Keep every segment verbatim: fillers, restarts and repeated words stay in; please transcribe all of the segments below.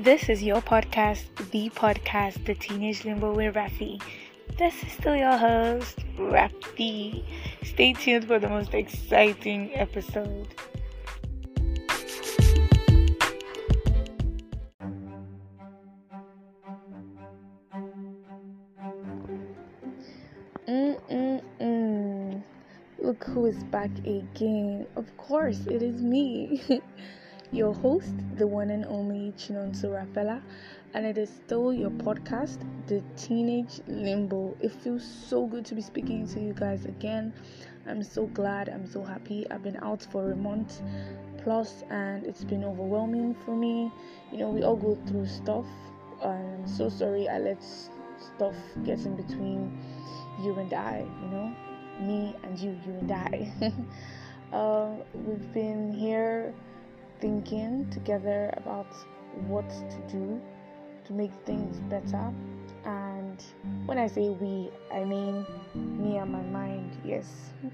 This is your podcast, the podcast, the Teenage Limbo with Rafi. This is still your host, Rafi. Stay tuned for the most exciting episode. Mm-mm-mm. Look who is back again. Of course, it is me. Your host, the one and only Chinonso Raffaela, and it is still your podcast, The Teenage Limbo. It feels so good to be speaking to you guys again. I'm so glad, I'm so happy. I've been out for a month plus, and it's been overwhelming for me. You know, we all go through stuff. I'm so sorry I let stuff get in between you and I, you know, me and you, you and I. uh, we've been here thinking together about what to do to make things better, and when I say we, I mean me and my mind. Yes,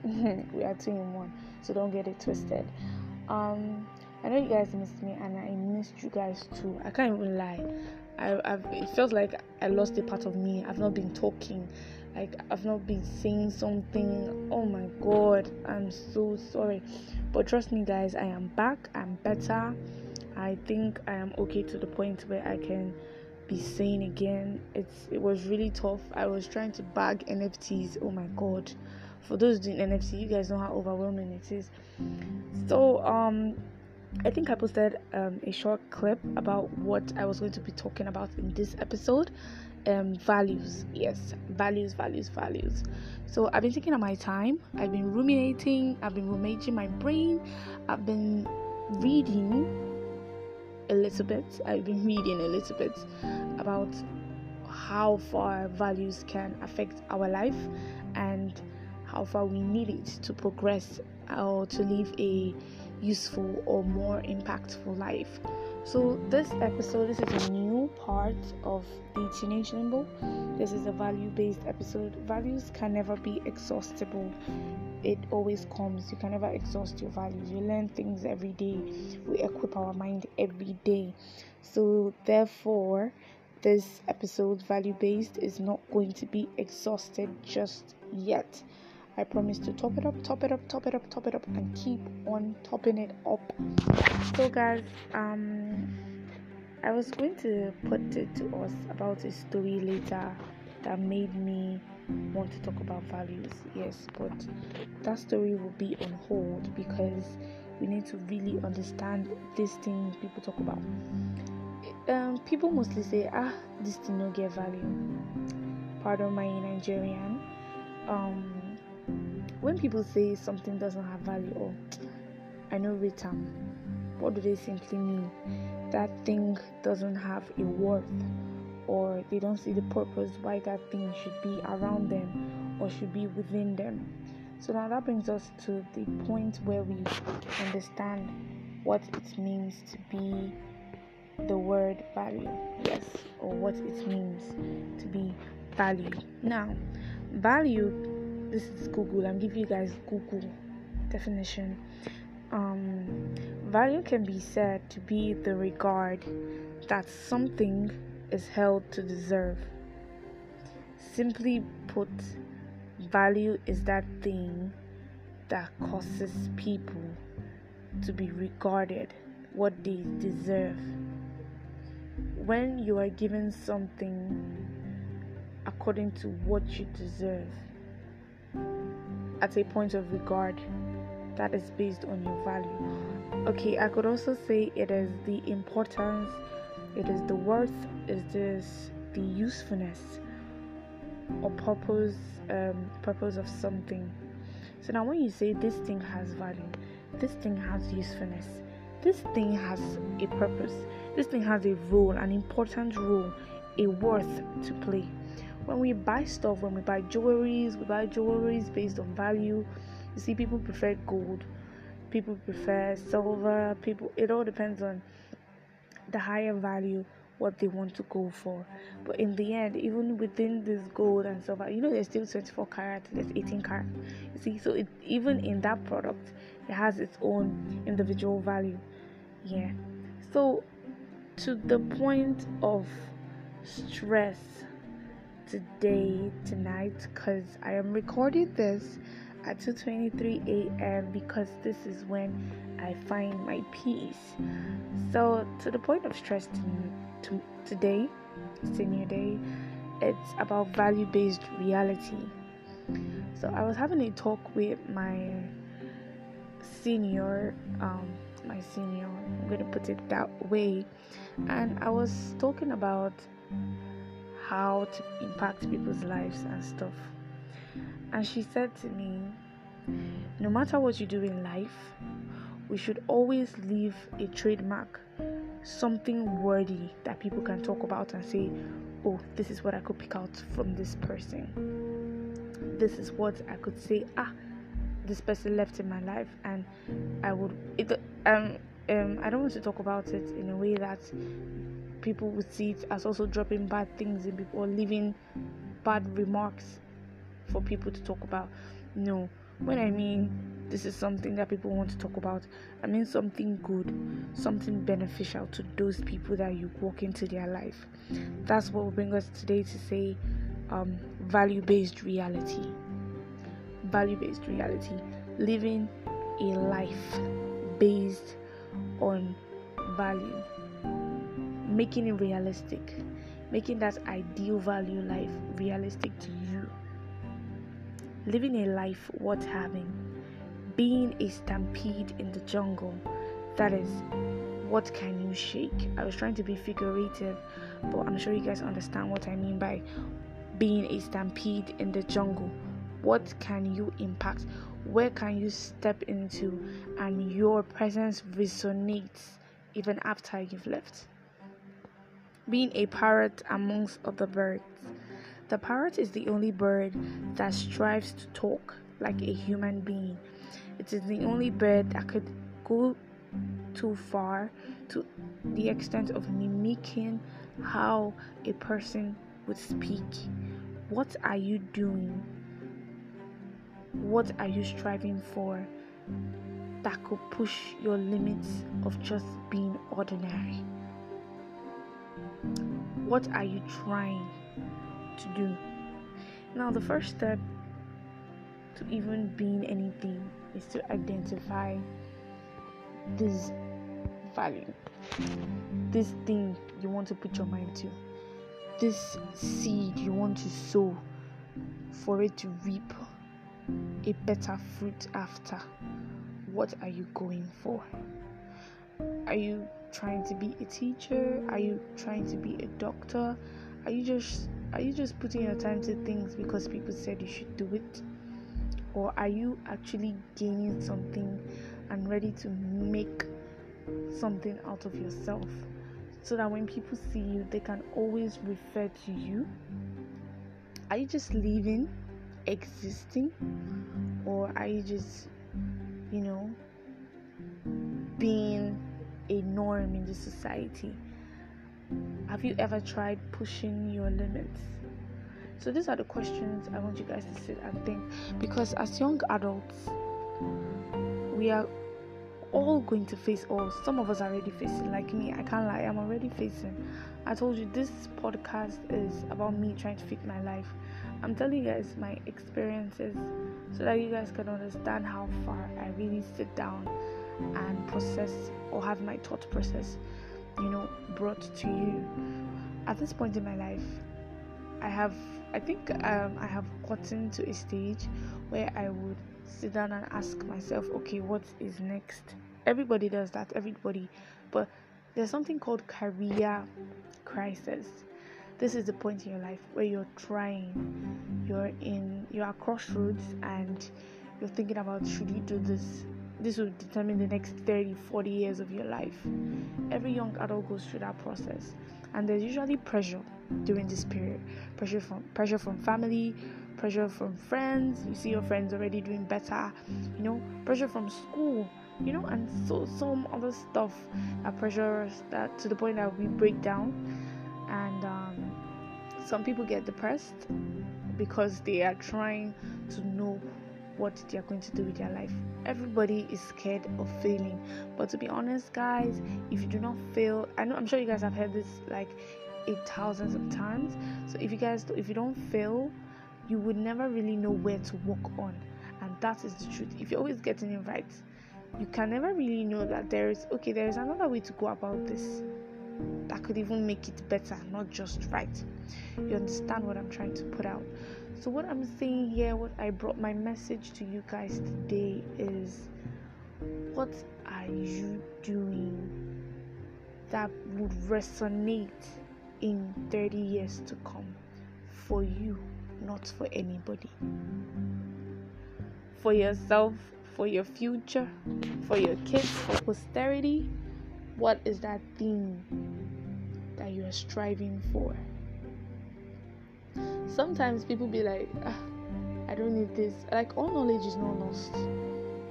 we are two in one, so don't get it twisted. um I know you guys missed me, and I missed you guys too. I can't even lie. I, I've it feels like I lost a part of me. I've not been talking, like I've not been saying something. Oh my god, I'm so sorry, but trust me guys, I am back. I'm better. I think I am okay to the point where I can be sane again. It's it was really tough. I was trying to bag N F Ts. Oh my god, for those doing N F T, you guys know how overwhelming it is. So um I think I posted um, a short clip about what I was going to be talking about in this episode. Um, values. Yes, values, values, values. So I've been taking up my time. I've been ruminating. I've been rummaging my brain. I've been reading a little bit. I've been reading a little bit about how far values can affect our life and how far we need it to progress or to live a useful or more impactful life. So this episode, this is a new part of the Teenage Limbo. This is a value-based episode. Values can never be exhaustible. It always comes. You can never exhaust your values. You learn things every day. We equip our mind every day. So therefore, this episode, value-based, is not going to be exhausted just yet. I promise to top it up, top it up, top it up, top it up, and keep on topping it up. So guys, um, I was going to put it to us about a story later that made me want to talk about values. Yes, but that story will be on hold because we need to really understand these things people talk about. Um, people mostly say, ah, this thing no get value. Pardon my Nigerian. Um. When people say something doesn't have value, or I know the term, what do they simply mean? That thing doesn't have a worth, or they don't see the purpose why that thing should be around them or should be within them. So now that brings us to the point where we understand what it means to be the word value. Yes, or what it means to be value. Now, value, this is Google. I'm giving you guys Google definition. Um, value can be said to be the regard that something is held to deserve. Simply put, value is that thing that causes people to be regarded what they deserve. When you are given something according to what you deserve, at a point of regard that is based on your value. Okay, I could also say it is the importance, it is the worth, it is the usefulness or purpose um, purpose of something. So now when you say this thing has value, this thing has usefulness, this thing has a purpose, this thing has a role, an important role, a worth to play. When we buy stuff, when we buy jewelries, we buy jewelries based on value. You see, people prefer gold, people prefer silver, people, it all depends on the higher value, what they want to go for. But in the end, even within this gold and silver, you know, there's still twenty-four karat, there's eighteen karat. You see, so it, even in that product, it has its own individual value. Yeah. So to the point of stress today, tonight, because I am recording this at two twenty-three a.m. because this is when I find my peace. So to the point of stress to, to, today, it's a new day, it's about value-based reality. So I was having a talk with my senior, um, my senior, I'm going to put it that way, and I was talking about how to impact people's lives and stuff. And she said to me, no matter what you do in life, we should always leave a trademark, something worthy that people can talk about and say, oh, this is what I could pick out from this person. This is what I could say, ah, this person left in my life, and I would, it, um, um, I don't want to talk about it in a way that people would see it as also dropping bad things in people or leaving bad remarks for people to talk about. No, when I mean this is something that people want to talk about, I mean something good, something beneficial to those people that you walk into their life. That's what will bring us today to say um, value-based reality. Value-based reality. Living a life based on value. Making it realistic. Making that ideal value life realistic to you. Living a life worth having. Being a stampede in the jungle. That is, what can you shake? I was trying to be figurative, but I'm sure you guys understand what I mean by being a stampede in the jungle. What can you impact? Where can you step into and your presence resonates even after you've left? Being a parrot amongst other birds. The parrot is the only bird that strives to talk like a human being. It is the only bird that could go too far to the extent of mimicking how a person would speak. What are you doing? What are you striving for that could push your limits of just being ordinary? What are you trying to do? Now, the first step to even being anything is to identify this value, this thing you want to put your mind to, this seed you want to sow for it to reap a better fruit after. What are you going for? Are you trying to be a teacher? Are you trying to be a doctor? Are you just Are you just putting your time to things because people said you should do it? Or are you actually gaining something and ready to make something out of yourself so that when people see you, they can always refer to you? Are you just living, existing? Or are you just, you know, being a norm in the society? Have you ever tried pushing your limits? So these are the questions I want you guys to sit and think, because as young adults, we are all going to face, or some of us are already facing, like me, I can't lie, I'm already facing. I told you this podcast is about me trying to fix my life. I'm telling you guys my experiences so that you guys can understand how far I really sit down and process, or have my thought process, you know, brought to you. At this point in my life, I have, I think um, I have gotten to a stage where I would sit down and ask myself, okay, what is next? Everybody does that, everybody. But there's something called career crisis. This is the point in your life where you're trying, you're in, you're at crossroads and you're thinking about, should you do this? This will determine the next thirty, forty years of your life. Every young adult goes through that process. And there's usually pressure during this period. Pressure from pressure from family, pressure from friends. You see your friends already doing better. You know, pressure from school. You know, and so some other stuff that pressures that to the point that we break down. And um, some people get depressed because they are trying to know what they are going to do with their life. Everybody is scared of failing, but to be honest, guys, if you do not fail, I know I'm sure you guys have heard this like eight thousands of times. So if you guys, if you don't fail, you would never really know where to walk on, and that is the truth. If you're always getting it right, you can never really know that there is okay, there is another way to go about this that could even make it better, not just right. You understand what I'm trying to put out? So what I'm saying here, what I brought, my message to you guys today is, what are you doing that would resonate in thirty years to come for you, not for anybody? For yourself, for your future, for your kids, for posterity. What is that thing that you are striving for? Sometimes people be like, ah, I don't need this. Like, all knowledge is not lost,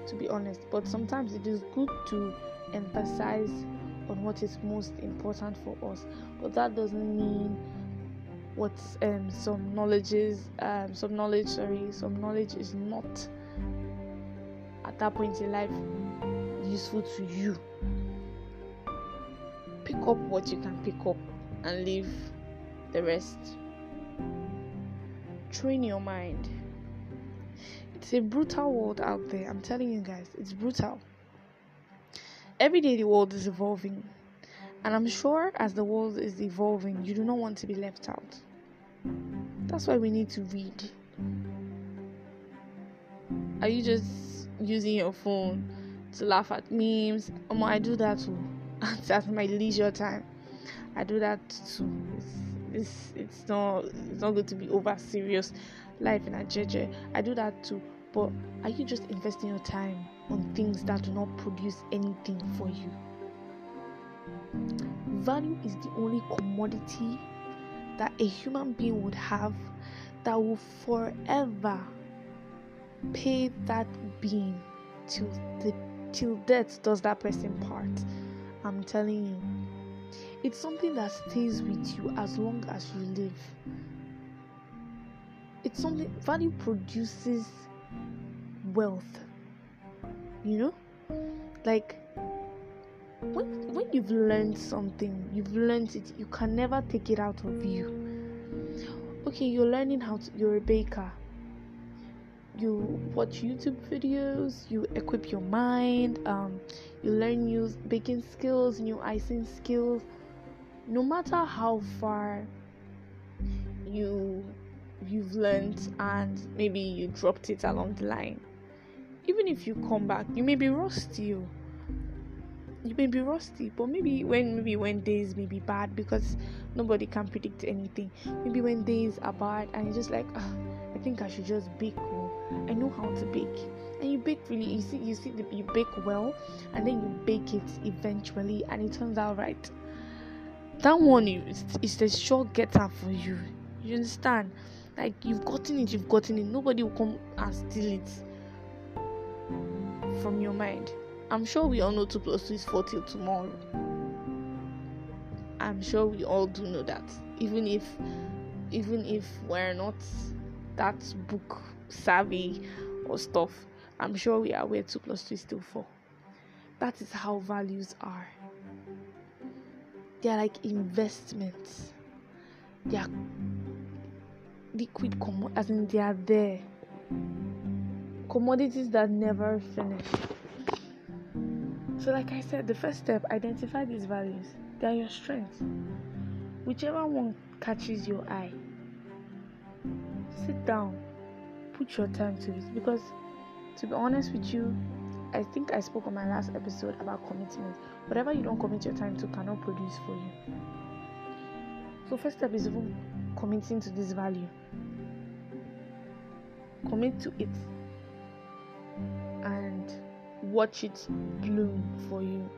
to be honest. But sometimes it is good to emphasize on what is most important for us. But that doesn't mean what um, some knowledge is, um, some knowledge, sorry, some knowledge is not at that point in life useful to you. Pick up what you can pick up and leave the rest. Train your mind. It's a brutal world out there. I'm telling you guys, it's brutal. Every day the world is evolving. And I'm sure as the world is evolving, you do not want to be left out. That's why we need to read. Are you just using your phone to laugh at memes? Um, I do that too. At my leisure time, I do that too. It's, it's it's not it's not good to be over serious life in a jeje. I do that too. But are you just investing your time on things that do not produce anything for you? Value is the only commodity that a human being would have that will forever pay that being till the till death does that person part. I'm telling you, it's something that stays with you as long as you live. It's something, value produces wealth, you know? Like, when, when you've learned something, you've learned it, you can never take it out of you. Okay, you're learning how to, you're a baker. You watch YouTube videos, you equip your mind, um, you learn new baking skills, new icing skills. No matter how far you, you've learned and maybe you dropped it along the line, even if you come back, you may be rusty. You, you may be rusty, but maybe when, maybe when days may be bad, because nobody can predict anything. Maybe when days are bad and you're just like, oh, I think I should just bake. I know how to bake, and you bake really. You see, you see, the, you bake well, and then you bake it eventually, and it turns out right. That one is is a sure getter for you. You understand? Like, you've gotten it, you've gotten it. Nobody will come and steal it from your mind. I'm sure we all know two plus two is four till tomorrow. I'm sure we all do know that, even if, even if we're not that book savvy or stuff. I'm sure we are aware two plus two is still four. That is how values are. They are like investments. They are liquid commo- as in they are there. Commodities that never finish. So like I said, the first step, identify these values. They are your strengths. Whichever one catches your eye, sit down. Put your time to it, because to be honest with you, I think I spoke on my last episode about commitment. Whatever you don't commit your time to cannot produce for you. So first step is even committing to this value. Commit to it and watch it bloom for you,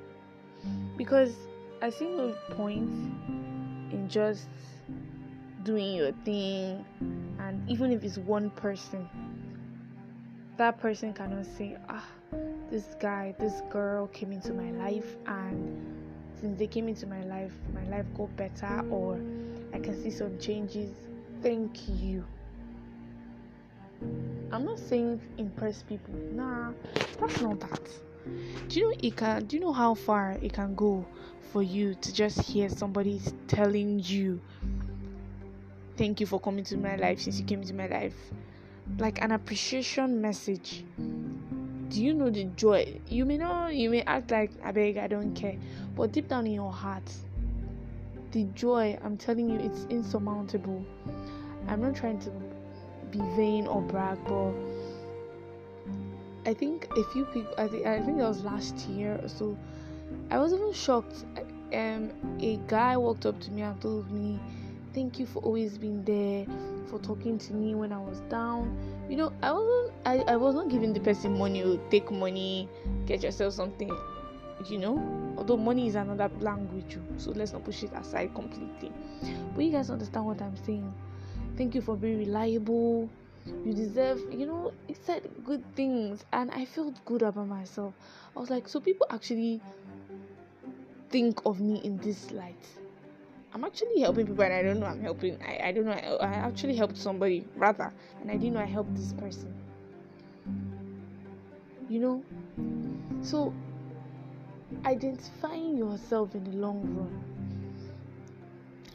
because I see no point in just doing your thing. And even if it's one person, that person cannot say, ah, this guy, this girl came into my life, and since they came into my life, my life got better, or I can see some changes. Thank you. I'm not saying impress people. Nah, that's not that. Do you know it can? Do you know how far it can go for you to just hear somebody telling you, "Thank you for coming to my life. Since you came into my life," like an appreciation message. Do you know the joy? You may not. You may act like, "I beg, I don't care," but deep down in your heart, the joy, I'm telling you, it's insurmountable. I'm not trying to be vain or brag, but I think a few people, I think, I think it was last year or so, I was even shocked. Um, a guy walked up to me and told me, "Thank you for always being there, for talking to me when I was down." You know, I wasn't, I, I was not giving the person money. Take money, get yourself something, you know. Although money is another language, so let's not push it aside completely. But you guys understand what I'm saying. Thank you for being reliable. You deserve, you know, it said good things, and I felt good about myself. I was like, so people actually think of me in this light. I'm actually helping people, and I don't know I'm helping. I, I don't know. I, I actually helped somebody, rather, and I didn't know I helped this person. You know? So, identifying yourself in the long run.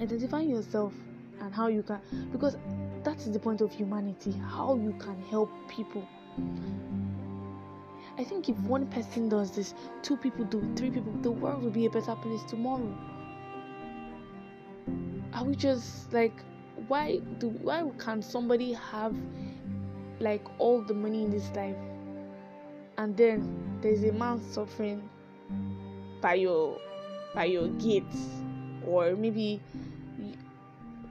Identifying yourself and how you can, because that's the point of humanity, how you can help people. I think if one person does this, two people do it, three people, the world will be a better place tomorrow. Are we just like, why do why can somebody have like all the money in this life, and then there's a man suffering by your by your gates? Or maybe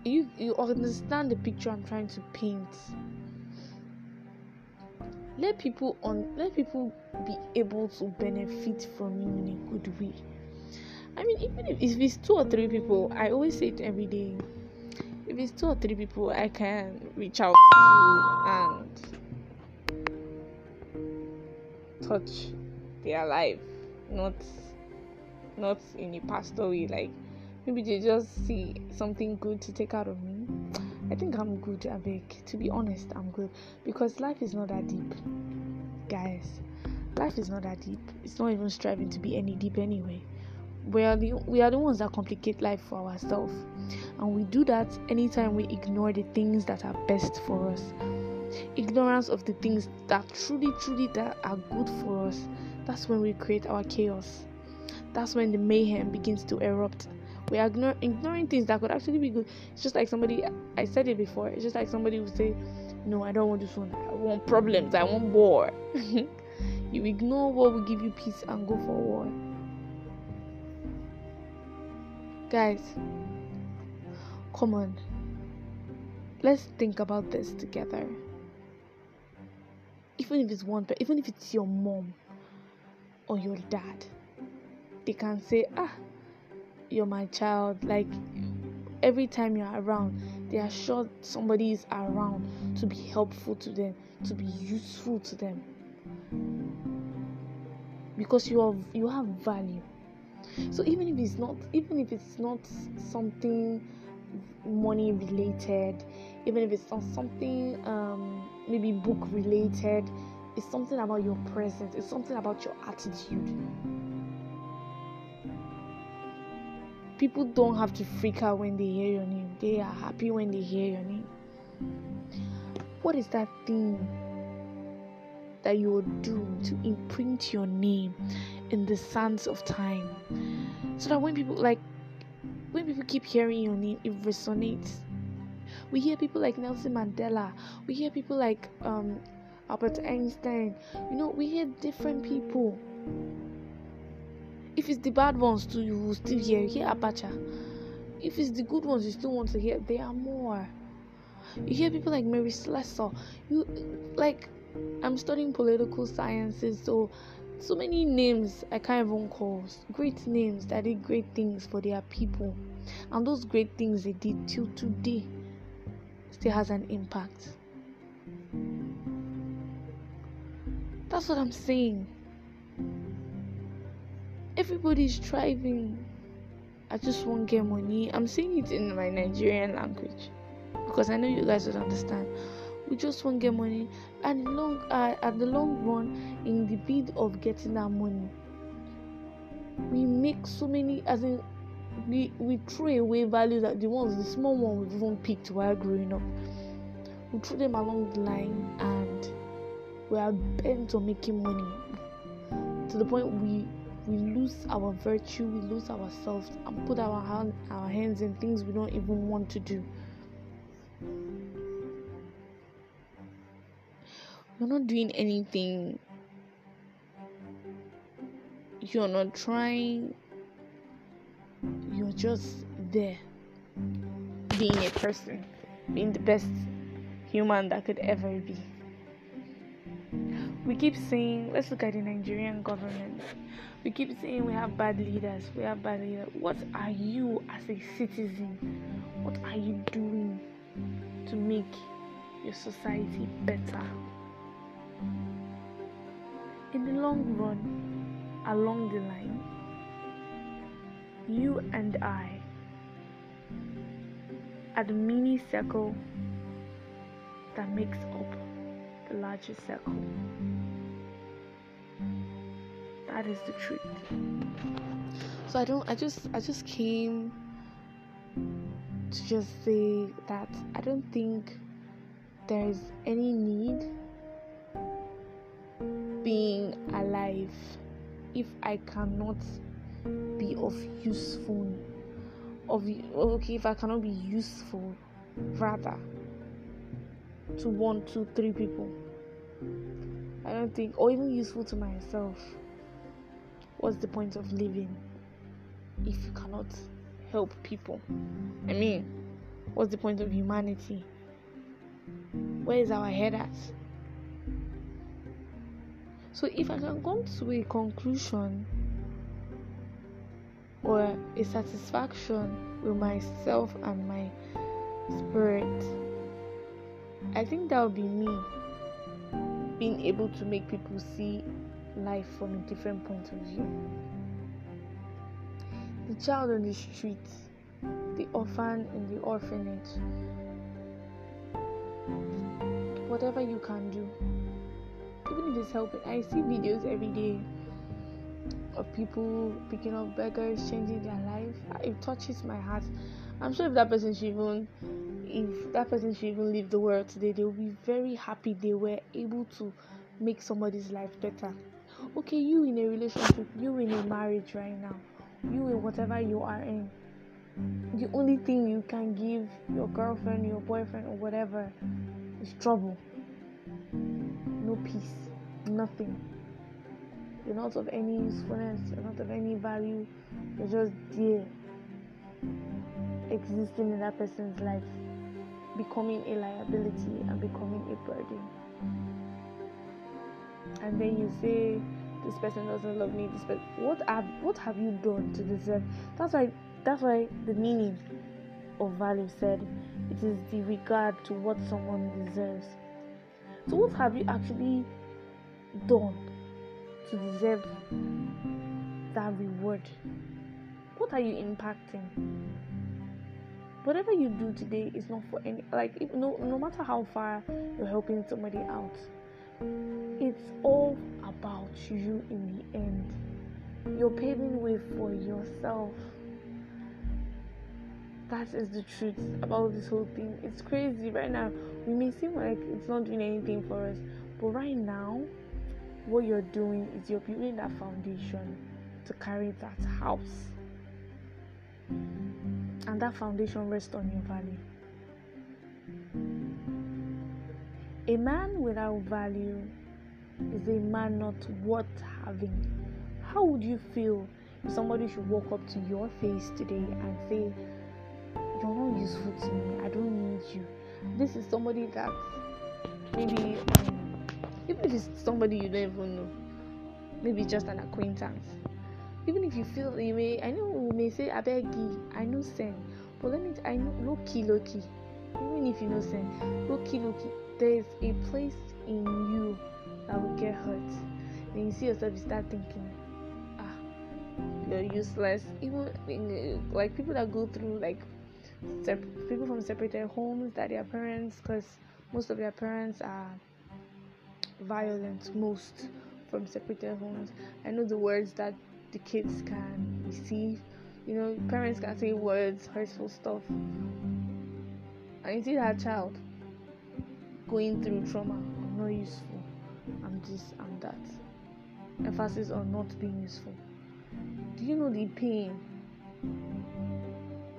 You you understand the picture I'm trying to paint. Let people on let people be able to benefit from you in a good way. I mean, even if, if it's two or three people, I always say it every day. If it's two or three people, I can reach out to and touch their life, not not in a pastor way, like. Maybe they just see something good to take out of me. I think I'm good, Abek. To be honest, I'm good. Because life is not that deep. Guys, life is not that deep. It's not even striving to be any deep anyway. We are the, we are the ones that complicate life for ourselves. And we do that anytime we ignore the things that are best for us. Ignorance of the things that truly, truly that are good for us. That's when we create our chaos. That's when the mayhem begins to erupt. We are ignore, ignoring things that could actually be good. It's just like somebody, I said it before, it's just like somebody would say, "No, I don't want this one. I want problems. I want war." You ignore what will give you peace and go for war. Guys, come on. Let's think about this together. Even if it's one, but even if it's your mom or your dad, they can say, "Ah, you're my child." Like, every time you're around, they are sure somebody is around to be helpful to them, to be useful to them, because you have you have value. So even if it's not even if it's not something money related, even if it's not something um maybe book related, it's something about your presence, it's something about your attitude. People don't have to freak out when they hear your name. They are happy when they hear your name. What is that thing that you will do to imprint your name in the sands of time, so that when people like when people keep hearing your name, it resonates? We hear people like Nelson Mandela. We hear people like um, Albert Einstein. You know, we hear different people. If it's the bad ones too, you will still hear, hear Abacha. If it's the good ones, you still want to hear, there are more. You hear people like Mary Slessor. You, like, I'm studying political sciences, so, so many names I can't even call. Great names that did great things for their people. And those great things they did till today still has an impact. That's what I'm saying. Everybody's striving. I just won't get money. I'm saying it in my Nigerian language because I know you guys would understand. we just won't get money, and long uh, at the long run, in the bid of getting that money, we make so many, as in we we throw away value that the ones, the small ones we've even picked while growing up, we throw them along the line, and we are bent on making money to the point we we lose our virtue, we lose ourselves, and put our hand, our hands in things we don't even want to do. You're not doing anything. You're not trying. You're just there, being a person, being the best human that could ever be. We keep saying, let's look at the Nigerian government. We keep saying we have bad leaders, we have bad leaders. What are you as a citizen? What are you doing to make your society better? In the long run, along the line, you and I are the mini circle that makes up the larger circle. That is the truth. So I don't I just I just came to just say that I don't think there is any need being alive if I cannot be of useful of okay if I cannot be useful rather to one, two, three people. I don't think, or even useful to myself. What's the point of living if you cannot help people? I mean, what's the point of humanity? Where is our head at? So if I can come to a conclusion or a satisfaction with myself and my spirit, I think that would be me being able to make people see life from a different point of view. The child on the street, the orphan in the orphanage, whatever you can do, even if it's helping. I see videos every day of people picking up beggars, changing their life. It touches my heart. I'm sure if that person should even, if that person should even leave the world today, they'll be very happy they were able to make somebody's life better. Okay, you in a relationship, you in a marriage right now, you in whatever you are in, the only thing you can give your girlfriend, your boyfriend, or whatever is trouble. No peace, nothing. You're not of any usefulness, you're not of any value, you're just there, existing in that person's life, becoming a liability and becoming a burden. And then you say, this person doesn't love me, this person, what have what have you done to deserve? That's why that's why the meaning of value said it is the regard to what someone deserves. So what have you actually done to deserve that reward? What are you impacting? Whatever you do today is not for any, like, if, no no matter how far you're helping somebody out, it's all about you in the end. You're paving way for yourself. That is the truth about this whole thing. It's crazy right now. We may seem like it's not doing anything for us, but right now, what you're doing is you're building that foundation to carry that house. And that foundation rests on your value. A man without value is a man not worth having. How would you feel if somebody should walk up to your face today and say, you're not useful to me, I don't need you? This is somebody that maybe, um, even if it's somebody you don't even know, maybe just an acquaintance. Even if you feel, you may, I know you may say, I beg you, I know sen, but let me, I know, low key, low key. Even if you know sen, low key, low key. There is a place in you that will get hurt. Then you see yourself, you start thinking, ah, you're useless. Even in, like people that go through like sep- people from separated homes, that their parents, because Most of their parents are violent, most from separated homes. I know the words that the kids can receive. You know, parents can say words, hurtful stuff. And you see that child going through trauma. I'm not useful. I'm this, I'm that. Emphasis on not being useful. Do you know the pain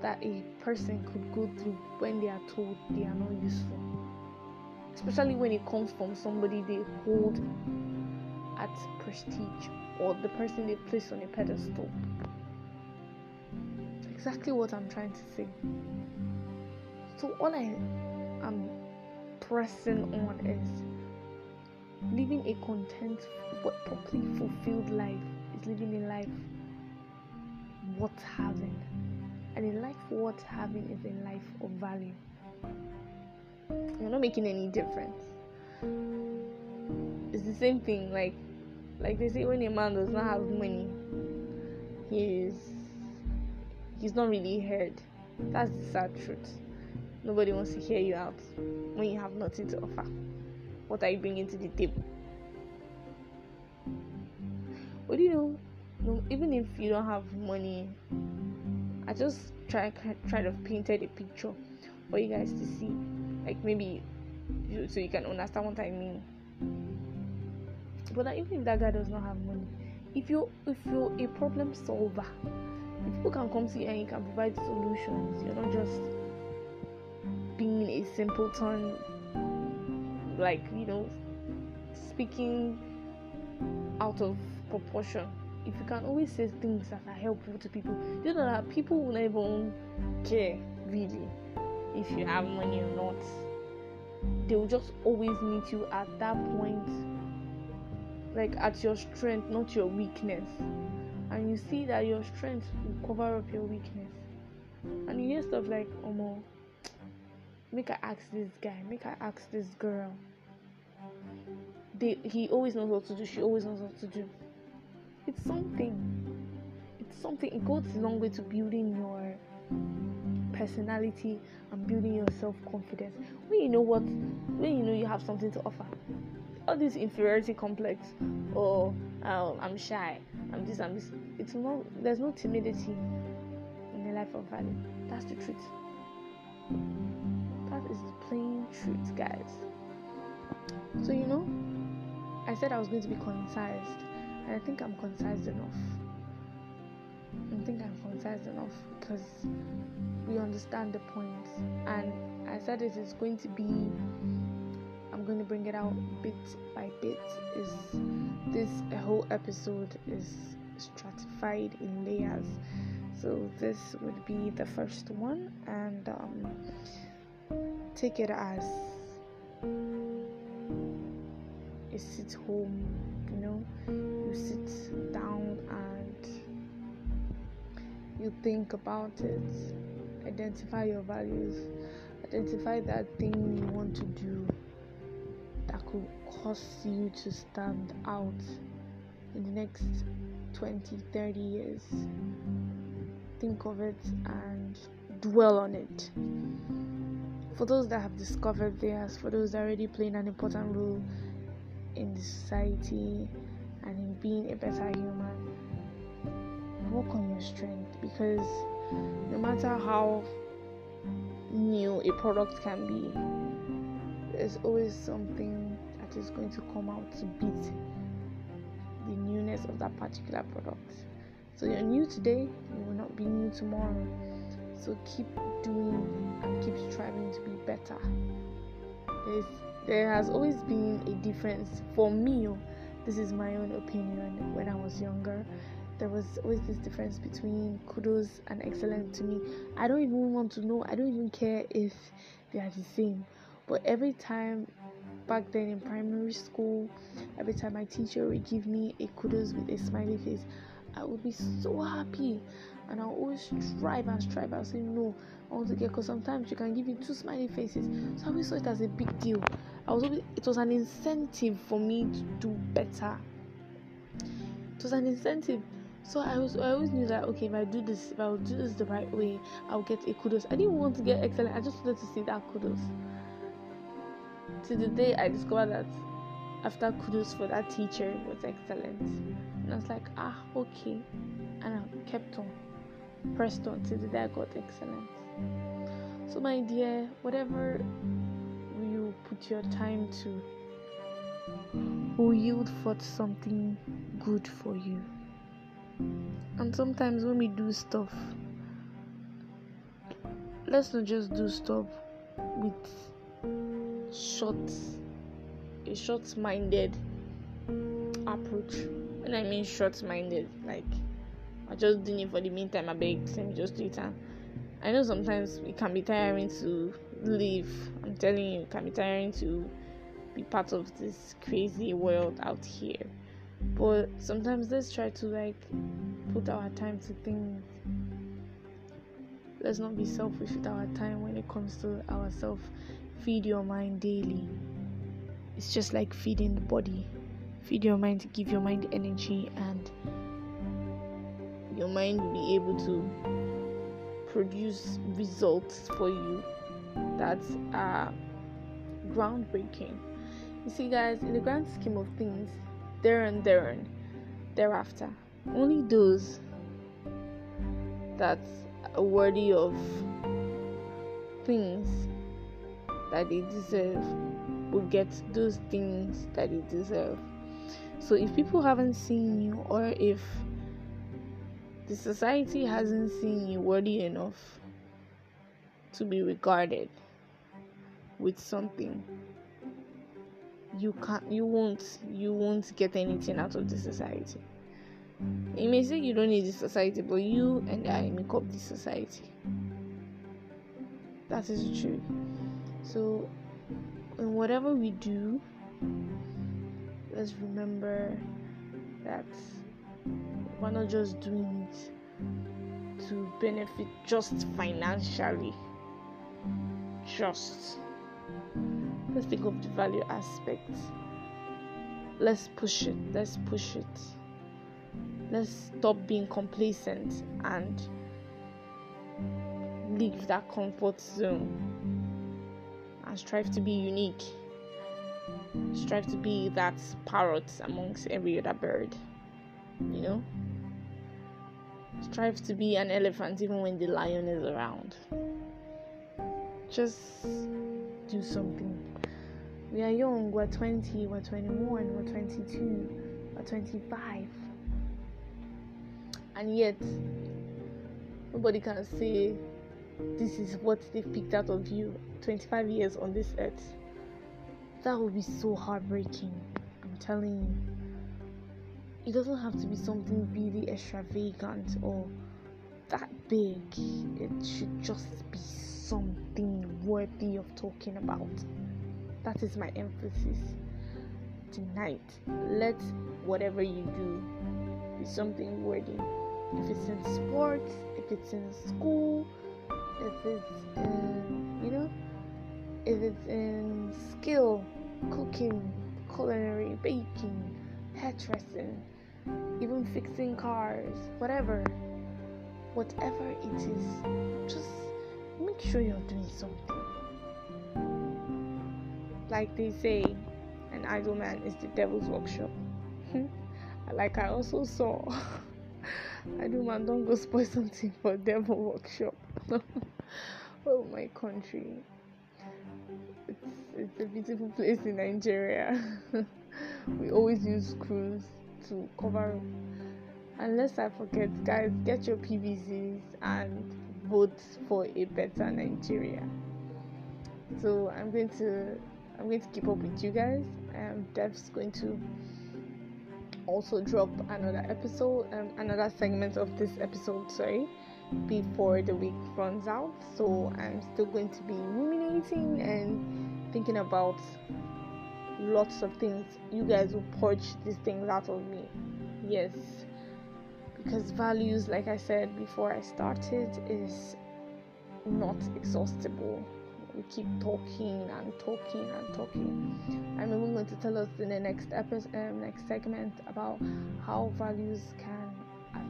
that a person could go through when they are told they are not useful? Especially when it comes from somebody they hold at prestige, or the person they place on a pedestal. Exactly what I'm trying to say. So all I am pressing on is living a content, but properly fulfilled life is living a life worth having, and a life worth having is a life of value. You're not making any difference. It's the same thing. Like, like they say, when a man does not have money, he's he's not really heard. That's the sad truth. Nobody wants to hear you out when you have nothing to offer. What are you bringing to the table? But you know, no, even if you don't have money, I just try try to paint a picture for you guys to see. Like, maybe you, so you can understand what I mean. But like, even if that guy does not have money, if you if you're a problem solver, if people can come to you and you can provide solutions, you're not just being a simpleton, like, you know, speaking out of proportion. If you can always say things that are helpful to people, you know that people will not even care really if you have money or not. They will just always meet you at that point, like at your strength, not your weakness. And you see that your strength will cover up your weakness. And you hear stuff like, oh no, make I ask this guy, make I ask this girl. They, he always knows what to do, she always knows what to do. It's something. It's something. It goes a long way to building your personality and building your self-confidence. When you know what, when you know you have something to offer, all this inferiority complex, or oh, I'm shy, I'm this, I'm this. It's not. There's no timidity in the life of value. That's the truth. That is the plain truth, guys. So you know, I said I was going to be concise. I think I'm concise enough. I think I'm concise enough because we understand the point. And I said it is going to be, I'm going to bring it out bit by bit. Is this a whole episode is stratified in layers? So this would be the first one, and um, take it as a sit home. You know, you sit down and you think about it. Identify your values. Identify that thing you want to do that could cause you to stand out in the next twenty, thirty years. Think of it and dwell on it. For those that have discovered theirs, for those that are already playing an important role in the society and in being a better human, work on your strength, because no matter how new a product can be, there's always something that is going to come out to beat the newness of that particular product. So you're new today, you will not be new tomorrow. So keep doing and keep striving to be better. There's There has always been a difference for me. This is my own opinion. When I was younger, there was always this difference between kudos and excellent to me. I don't even want to know. I don't even care if they are the same. But every time back then in primary school, every time my teacher would give me a kudos with a smiley face, I would be so happy. And I'll always strive and strive. I'll say, no, I want to get, because sometimes she can give you two smiley faces. So I always saw it as a big deal. I was always, it was an incentive for me to do better. It was an incentive. So I was, I always knew that, okay, if I do this, if I will do this the right way, I'll get a kudos. I didn't want to get excellent. I just wanted to see that kudos. to the day I discovered that after kudos for that teacher was excellent. And I was like, ah, okay. And I kept on, pressed on till the day I got excellent. So my dear, whatever you put your time to will yield forth something good for you. And sometimes when we do stuff, let's not just do stuff with short, a short-minded approach. When I mean short-minded, like I'm just doing it for the meantime. I beg, let me just do it. And I know sometimes it can be tiring to live. I'm telling you, it can be tiring to be part of this crazy world out here. But sometimes let's try to like put our time to things. Let's not be selfish with our time when it comes to ourselves. Feed your mind daily. It's just like feeding the body. Feed your mind to give your mind energy, and your mind will be able to produce results for you that are groundbreaking. You see, guys, in the grand scheme of things, there and there and thereafter, only those that are worthy of things that they deserve will get those things that they deserve. So if people haven't seen you, or if the society hasn't seen you worthy enough to be regarded with something, you can't you won't you won't get anything out of the society. You may say you don't need the society, but you and I make up the society. That is true. So in whatever we do, let's remember that we're not just doing it to benefit just financially. Just let's think of the value aspect. Let's push it. Let's push it. Let's stop being complacent and leave that comfort zone and strive to be unique. Strive to be that parrot amongst every other bird. You know? Strive to be an elephant even when the lion is around. Just do something. We are young, we're twenty, we're twenty-one, we're twenty-two, we're twenty-five. And yet, nobody can say this is what they picked out of you twenty-five years on this earth. That would be so heartbreaking, I'm telling you. It doesn't have to be something really extravagant or that big. It should just be something worthy of talking about. That is my emphasis tonight. Let whatever you do be something worthy. If it's in sports, if it's in school, if it's in, you know, if it's in skill, cooking, culinary, baking, hairdressing, even fixing cars, whatever, whatever it is, just make sure you're doing something. Like they say, an idle man is the devil's workshop. Like I also saw, idle man don't go spoil something for devil workshop. Oh my country, it's, it's a beautiful place in Nigeria. We always use screws to cover up. Unless I forget, guys, get your P V Cs and vote for a better Nigeria. So I'm going to. I'm going to keep up with you guys. Um, Dev's going to also drop another episode, um, another segment of this episode, sorry, before the week runs out. So I'm still going to be ruminating and thinking about lots of things. You guys will purge these things out of me. Yes, because values, like I said before I started, is not exhaustible. We keep talking and talking and talking. I'm even going to tell us in the next episode, um, next segment, about how values can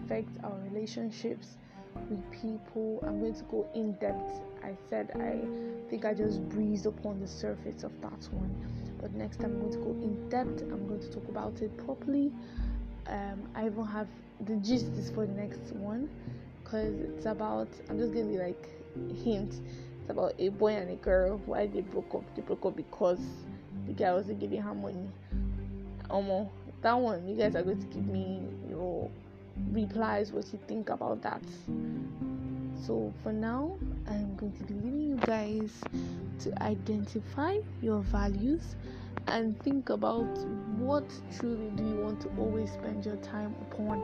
affect our relationships, with people. I'm going to go in depth. I said I think I just breezed upon the surface of that one, but next time I'm going to go in depth. I'm going to talk about it properly. Um, I even have the gist is for the next one, because it's about, I'm just giving you like hints. It's about a boy and a girl. Why they broke up? They broke up because the guy wasn't giving her money. Omo, that one, you guys are going to give me your replies, what you think about that. So for now, I'm going to be leaving you guys to identify your values and think about what truly do you want to always spend your time upon.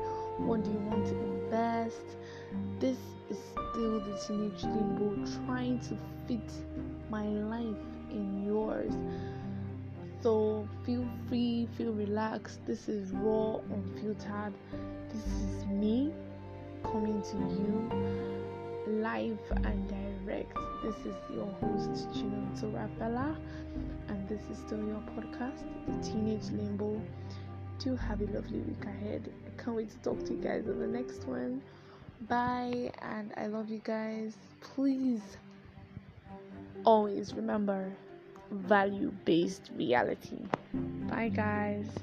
What do you want to invest? This is still the teenage limbo, trying to fit my life in yours. So feel free, feel relaxed. This is raw, unfiltered. This is me coming to you live and direct. This is your host, Chinonso Raffaela, and this is still your podcast, The Teenage Limbo. Do have a lovely week ahead. I can't wait to talk to you guys in the next one. Bye, and I love you guys. Please always remember value-based reality. Bye, guys.